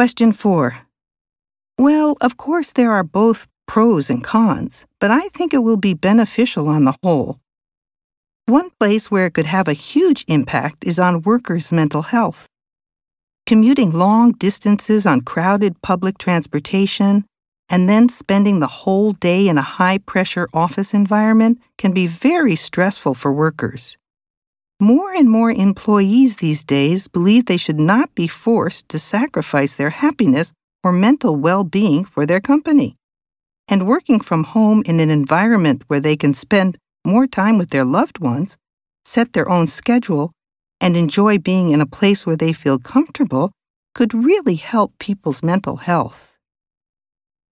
Question 4. Well, of course there are both pros and cons, but I think it will be beneficial on the whole. One place where it could have a huge impact is on workers' mental health. Commuting long distances on crowded public transportation and then spending the whole day in a high-pressure office environment can be very stressful for workers. More and more employees these days believe they should not be forced to sacrifice their happiness or mental well-being for their company. And working from home in an environment where they can spend more time with their loved ones, set their own schedule, and enjoy being in a place where they feel comfortable could really help people's mental health.